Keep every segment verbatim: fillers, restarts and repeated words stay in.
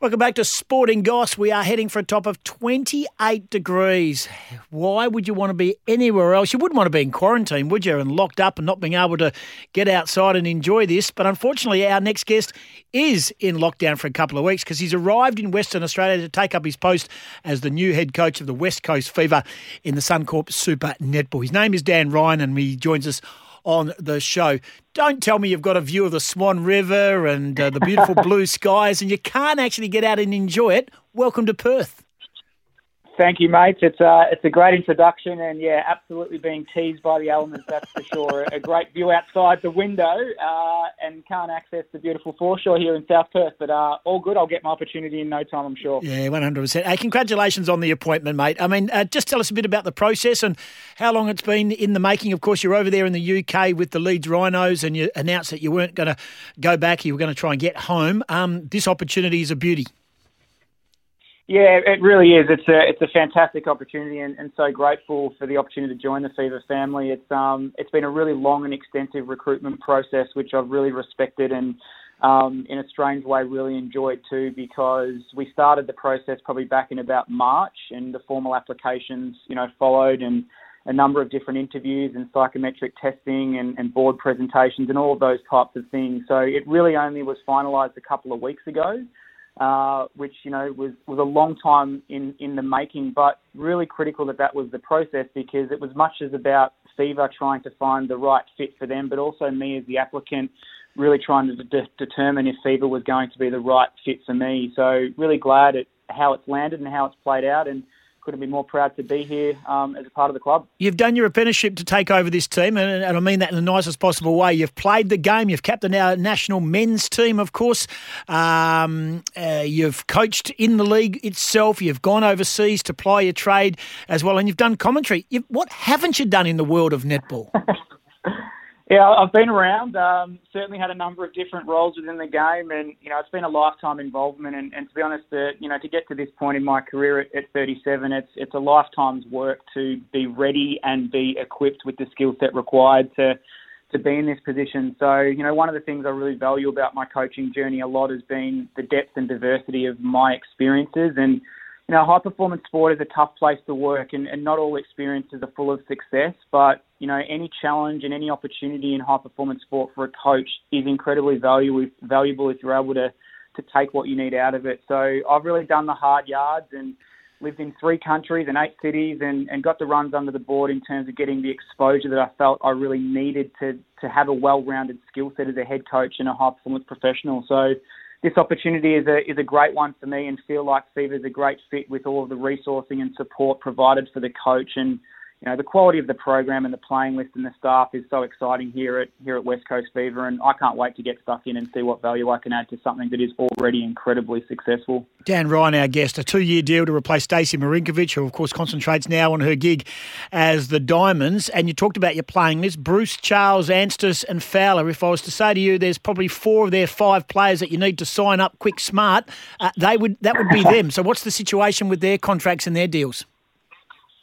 Welcome back to Sporting Goss. We are heading for a top of twenty-eight degrees. Why would you want to be anywhere else? You wouldn't want to be in quarantine, would you? And locked up and not being able to get outside and enjoy this. But unfortunately, our next guest is in lockdown for a couple of weeks because he's arrived in Western Australia to take up his post as the new head coach of the West Coast Fever in the Suncorp Super Netball. His name is Dan Ryan and he joins us on the show. Don't tell me you've got a view of the Swan River and uh, the beautiful blue skies and you can't actually get out and enjoy it. Welcome to Perth. Thank you, mates. It's, uh, it's a great introduction and, yeah, absolutely being teased by the elements, that's for sure. A great view outside the window uh, and can't access the beautiful foreshore here in South Perth, but uh, all good. I'll get my opportunity in no time, I'm sure. Yeah, one hundred percent. Hey, congratulations on the appointment, mate. I mean, uh, just tell us a bit about the process and how long it's been in the making. Of course, you're over there in the U K with the Leeds Rhinos and you announced that you weren't going to go back, you were going to try and get home. Um, this opportunity is a beauty. Yeah, it really is. It's a it's a fantastic opportunity, and, and so grateful for the opportunity to join the Fever family. It's um it's been a really long and extensive recruitment process, which I've really respected and um in a strange way really enjoyed too, because we started the process probably back in about March, and the formal applications you know followed, and a number of different interviews and psychometric testing and, and board presentations and all of those types of things. So it really only was finalised a couple of weeks ago. Uh, which, you know, was, was a long time in, in the making, but really critical that that was the process, because it was much as about Fever trying to find the right fit for them, but also me as the applicant really trying to de- determine if Fever was going to be the right fit for me. So really glad at how it's landed and how it's played out, and couldn't be more proud to be here um, as a part of the club. You've done your apprenticeship to take over this team, and, and I mean that in the nicest possible way. You've played the game. You've captained our national men's team, of course. Um, uh, you've coached in the league itself. You've gone overseas to ply your trade as well, and you've done commentary. You've, what haven't you done in the world of netball? Yeah, I've been around, um, certainly had a number of different roles within the game, and, you know, it's been a lifetime involvement. And, and to be honest, uh, you know, to get to this point in my career at, at thirty-seven, it's it's a lifetime's work to be ready and be equipped with the skill set required to, to be in this position. So, you know, one of the things I really value about my coaching journey a lot has been the depth and diversity of my experiences. And, you know, high-performance sport is a tough place to work, and, and not all experiences are full of success, but, you know, any challenge and any opportunity in high-performance sport for a coach is incredibly valuable, valuable if you're able to, to take what you need out of it. So I've really done the hard yards and lived in three countries and eight cities and, and got the runs under the board in terms of getting the exposure that I felt I really needed to, to have a well-rounded skill set as a head coach and a high-performance professional. So this opportunity is a is a great one for me, and feel like Fever is a great fit with all of the resourcing and support provided for the coach, and you know the quality of the program and the playing list and the staff is so exciting here at here at West Coast Fever, and I can't wait to get stuck in and see what value I can add to something that is already incredibly successful. Dan Ryan, our guest, a two-year deal to replace Stacey Marinkovic, who of course concentrates now on her gig as the Diamonds. And you talked about your playing list: Bruce, Charles, Anstis, and Fowler. If I was to say to you, there's probably four of their five players that you need to sign up quick, smart. Uh, they would that would be them. So what's the situation with their contracts and their deals?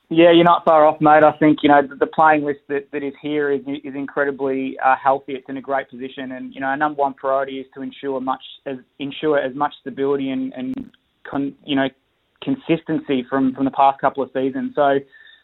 Yeah, you're not far off, mate. I think, you know, the playing list that, that is here is is incredibly uh, healthy. It's in a great position. And, you know, our number one priority is to ensure much as ensure as much stability and, and con, you know, consistency from, from the past couple of seasons. So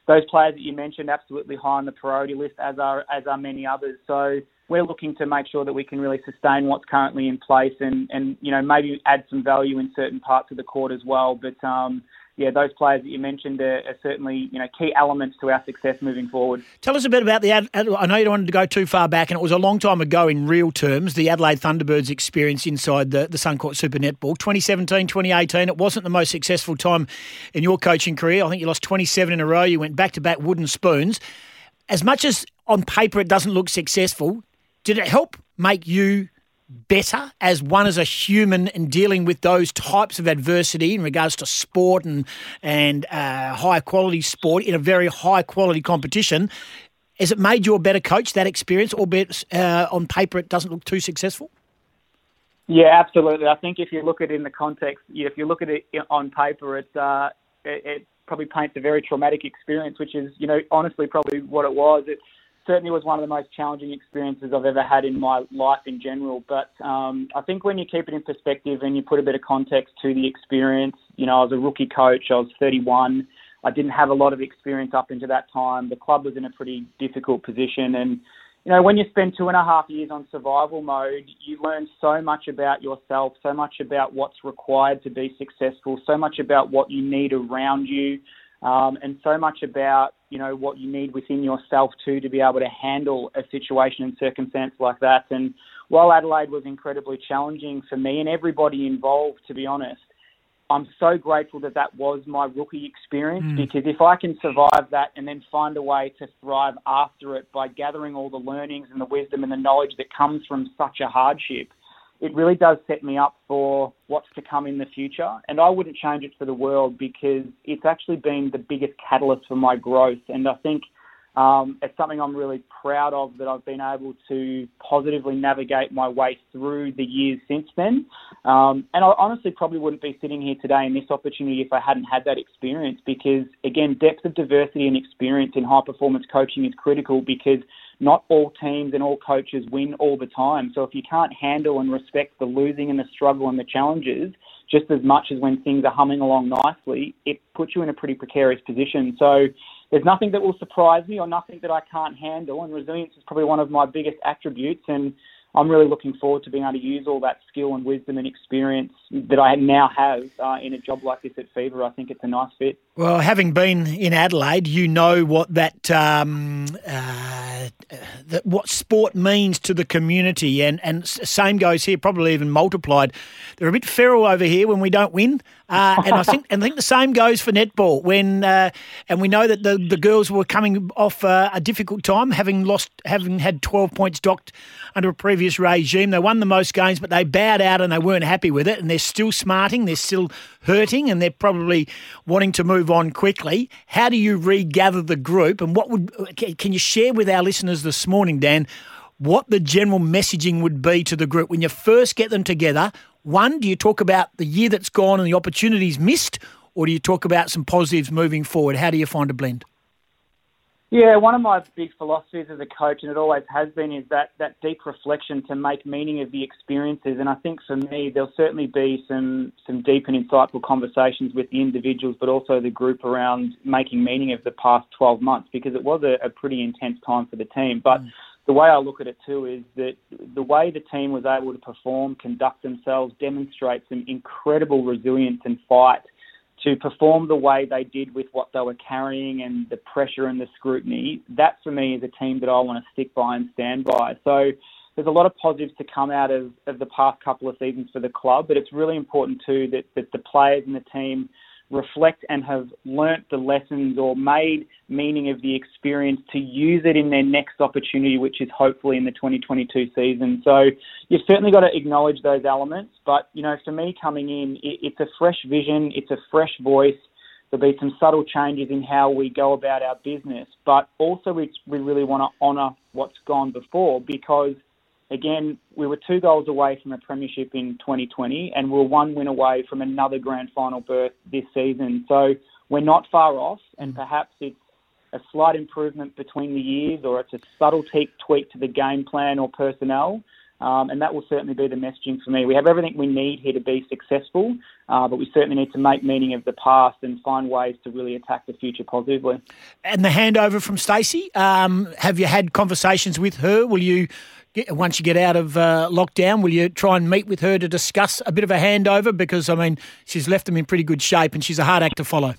those players that you mentioned, absolutely high on the priority list, as are, as are many others. So we're looking to make sure that we can really sustain what's currently in place and, and you know, maybe add some value in certain parts of the court as well. But, um yeah, those players that you mentioned are, are certainly, you know, key elements to our success moving forward. Tell us a bit about the Ad- – Ad- I know you don't want to go too far back, and it was a long time ago in real terms, the Adelaide Thunderbirds experience inside the, the Suncorp Super Netball. twenty seventeen, twenty eighteen, it wasn't the most successful time in your coaching career. I think you lost twenty-seven in a row. You went back-to-back wooden spoons. As much as on paper it doesn't look successful, did it help make you – better as one as a human and dealing with those types of adversity in regards to sport and and uh, high quality sport in a very high quality competition? Has it made you a better coach, that experience, albeit uh, on paper it doesn't look too successful? Yeah, absolutely. I think if you look at it in the context, if you look at it on paper, it's uh, it, it probably paints a very traumatic experience, which is you know honestly probably what it was. It's certainly was one of the most challenging experiences I've ever had in my life in general. But um, I think when you keep it in perspective and you put a bit of context to the experience, you know, I was a rookie coach, I was thirty-one. I didn't have a lot of experience up into that time. The club was in a pretty difficult position. And, you know, when you spend two and a half years on survival mode, you learn so much about yourself, so much about what's required to be successful, so much about what you need around you, um, and so much about, you know, what you need within yourself too to be able to handle a situation and circumstance like that. And while Adelaide was incredibly challenging for me and everybody involved, to be honest, I'm so grateful that that was my rookie experience, mm. because if I can survive that and then find a way to thrive after it by gathering all the learnings and the wisdom and the knowledge that comes from such a hardship, it really does set me up for what's to come in the future. And I wouldn't change it for the world, because it's actually been the biggest catalyst for my growth. And I think um, it's something I'm really proud of, that I've been able to positively navigate my way through the years since then. Um, and I honestly probably wouldn't be sitting here today in this opportunity if I hadn't had that experience, because, again, depth of diversity and experience in high-performance coaching is critical, because not all teams and all coaches win all the time. So if you can't handle and respect the losing and the struggle and the challenges, just as much as when things are humming along nicely, it puts you in a pretty precarious position. So there's nothing that will surprise me or nothing that I can't handle, and resilience is probably one of my biggest attributes, and I'm really looking forward to being able to use all that skill and wisdom and experience that I now have uh, in a job like this at Fever. I think it's a nice fit. Well, having been in Adelaide, you know what that um, uh, that what sport means to the community, and, and same goes here, probably even multiplied. They're a bit feral over here when we don't win, uh, and I think and I think the same goes for netball. When uh, and we know that the, the girls were coming off uh, a difficult time, having lost, having had twelve points docked under a previous regime. They won the most games, but they bowed out and they weren't happy with it, and they're still smarting, they're still hurting, and they're probably wanting to move on quickly. How do you regather the group, and what would can you share with our listeners this morning, Dan, what the general messaging would be to the group when you first get them together? One, do you talk about the year that's gone and the opportunities missed, or do you talk about some positives moving forward? How do you find a blend? Yeah, one of my big philosophies as a coach, and it always has been, is that, that deep reflection to make meaning of the experiences. And I think for me, there'll certainly be some, some deep and insightful conversations with the individuals, but also the group, around making meaning of the past twelve months, because it was a, a pretty intense time for the team. But mm. the way I look at it too is that the way the team was able to perform, conduct themselves, demonstrate some incredible resilience and fight to perform the way they did with what they were carrying and the pressure and the scrutiny. That for me is a team that I want to stick by and stand by. So there's a lot of positives to come out of, of the past couple of seasons for the club, but it's really important too that, that the players and the team reflect and have learnt the lessons or made meaning of the experience to use it in their next opportunity, which is hopefully in the twenty twenty-two season. So you've certainly got to acknowledge those elements. But, you know, for me coming in, it's a fresh vision, it's a fresh voice. There'll be some subtle changes in how we go about our business, but also we really want to honour what's gone before, because again, we were two goals away from a premiership in twenty twenty, and we're one win away from another grand final berth this season. So we're not far off, and perhaps it's a slight improvement between the years, or it's a subtle tweak to the game plan or personnel, um, and that will certainly be the messaging for me. We have everything we need here to be successful, uh, but we certainly need to make meaning of the past and find ways to really attack the future positively. And the handover from Stacey, um, have you had conversations with her? Will you... Once you get out of uh, lockdown, will you try and meet with her to discuss a bit of a handover? Because, I mean, she's left them in pretty good shape and she's a hard act to follow.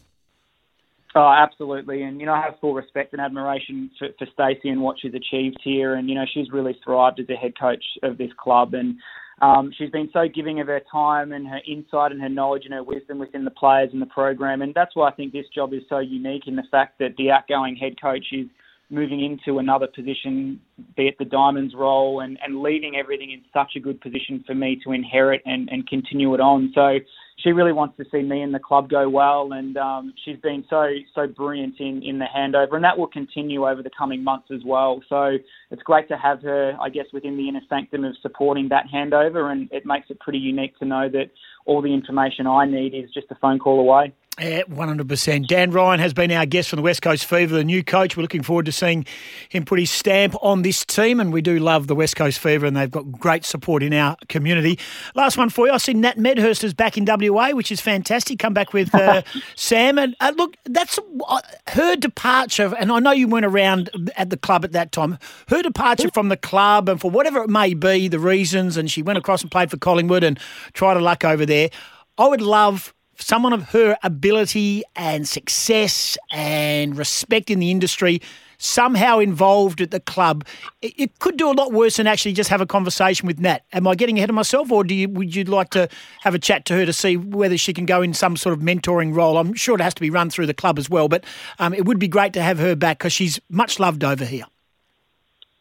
Oh, absolutely. And, you know, I have full respect and admiration for, for Stacey and what she's achieved here. And, you know, she's really thrived as a head coach of this club. And um, she's been so giving of her time and her insight and her knowledge and her wisdom within the players and the program. And that's why I think this job is so unique, in the fact that the outgoing head coach is moving into another position, be it the Diamonds role, and, and leaving everything in such a good position for me to inherit and, and continue it on. So she really wants to see me and the club go well, and um, she's been so so brilliant in, in the handover, and that will continue over the coming months as well. So it's great to have her, I guess, within the inner sanctum of supporting that handover, and it makes it pretty unique to know that all the information I need is just a phone call away. Yeah, one hundred percent. Dan Ryan has been our guest from the West Coast Fever, the new coach. We're looking forward to seeing him put his stamp on this team, and we do love the West Coast Fever, and they've got great support in our community. Last one for you. I see Nat Medhurst is back in W A, which is fantastic. Come back with uh, Sam. And uh, look, that's uh, her departure, and I know you weren't around at the club at that time. Her departure from the club, and for whatever it may be, the reasons, and she went across and played for Collingwood and tried her luck over there. I would love someone of her ability and success and respect in the industry somehow involved at the club. It, it could do a lot worse than actually just have a conversation with Nat. Am I getting ahead of myself, or do you, would you like to have a chat to her to see whether she can go in some sort of mentoring role? I'm sure it has to be run through the club as well, but um, it would be great to have her back because she's much loved over here.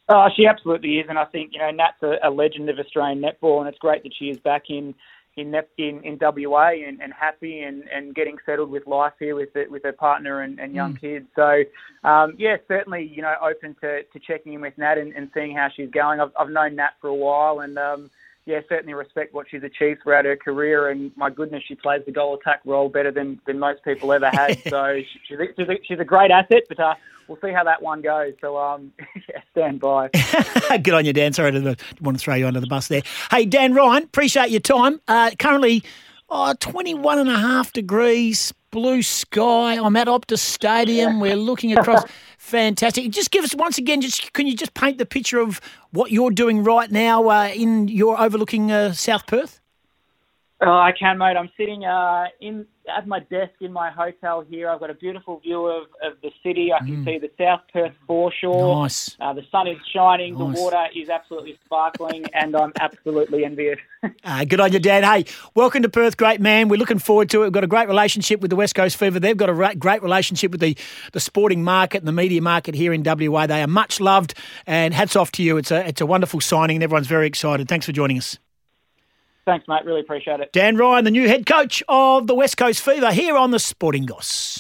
Oh, she absolutely is, and I think, you know, Nat's a, a legend of Australian netball, and it's great that she is back in In, in in W A and, and happy and, and getting settled with life here with the, with her partner and, and young mm. kids. So, um, yeah, certainly, you know, open to, to checking in with Nat and, and seeing how she's going. I've, I've known Nat for a while and, um, yeah, certainly respect what she's achieved throughout her career. And my goodness, she plays the goal attack role better than, than most people ever had. So she's a, she's, a, she's a great asset, but uh, we'll see how that one goes. So, um, yeah, stand by. Good on you, Dan. Sorry, I didn't want to throw you under the bus there. Hey, Dan Ryan, appreciate your time. Uh, currently, oh, twenty-one and a half degrees, blue sky. I'm at Optus Stadium. We're looking across. Fantastic. Just give us, once again, just can you just paint the picture of what you're doing right now uh, in your overlooking uh, South Perth? Oh, I can, mate. I'm sitting uh, in at my desk in my hotel here. I've got a beautiful view of, of the city. I can mm. see the South Perth foreshore. Nice. Uh, the sun is shining. Nice. The water is absolutely sparkling, and I'm absolutely envious. uh, good on you, Dan. Hey, welcome to Perth, great man. We're looking forward to it. We've got a great relationship with the West Coast Fever. They've got a ra- great relationship with the, the sporting market and the media market here in W A. They are much loved, and hats off to you. It's a, it's a wonderful signing, and everyone's very excited. Thanks for joining us. Thanks, mate. Really appreciate it. Dan Ryan, the new head coach of the West Coast Fever, here on the Sporting Goss.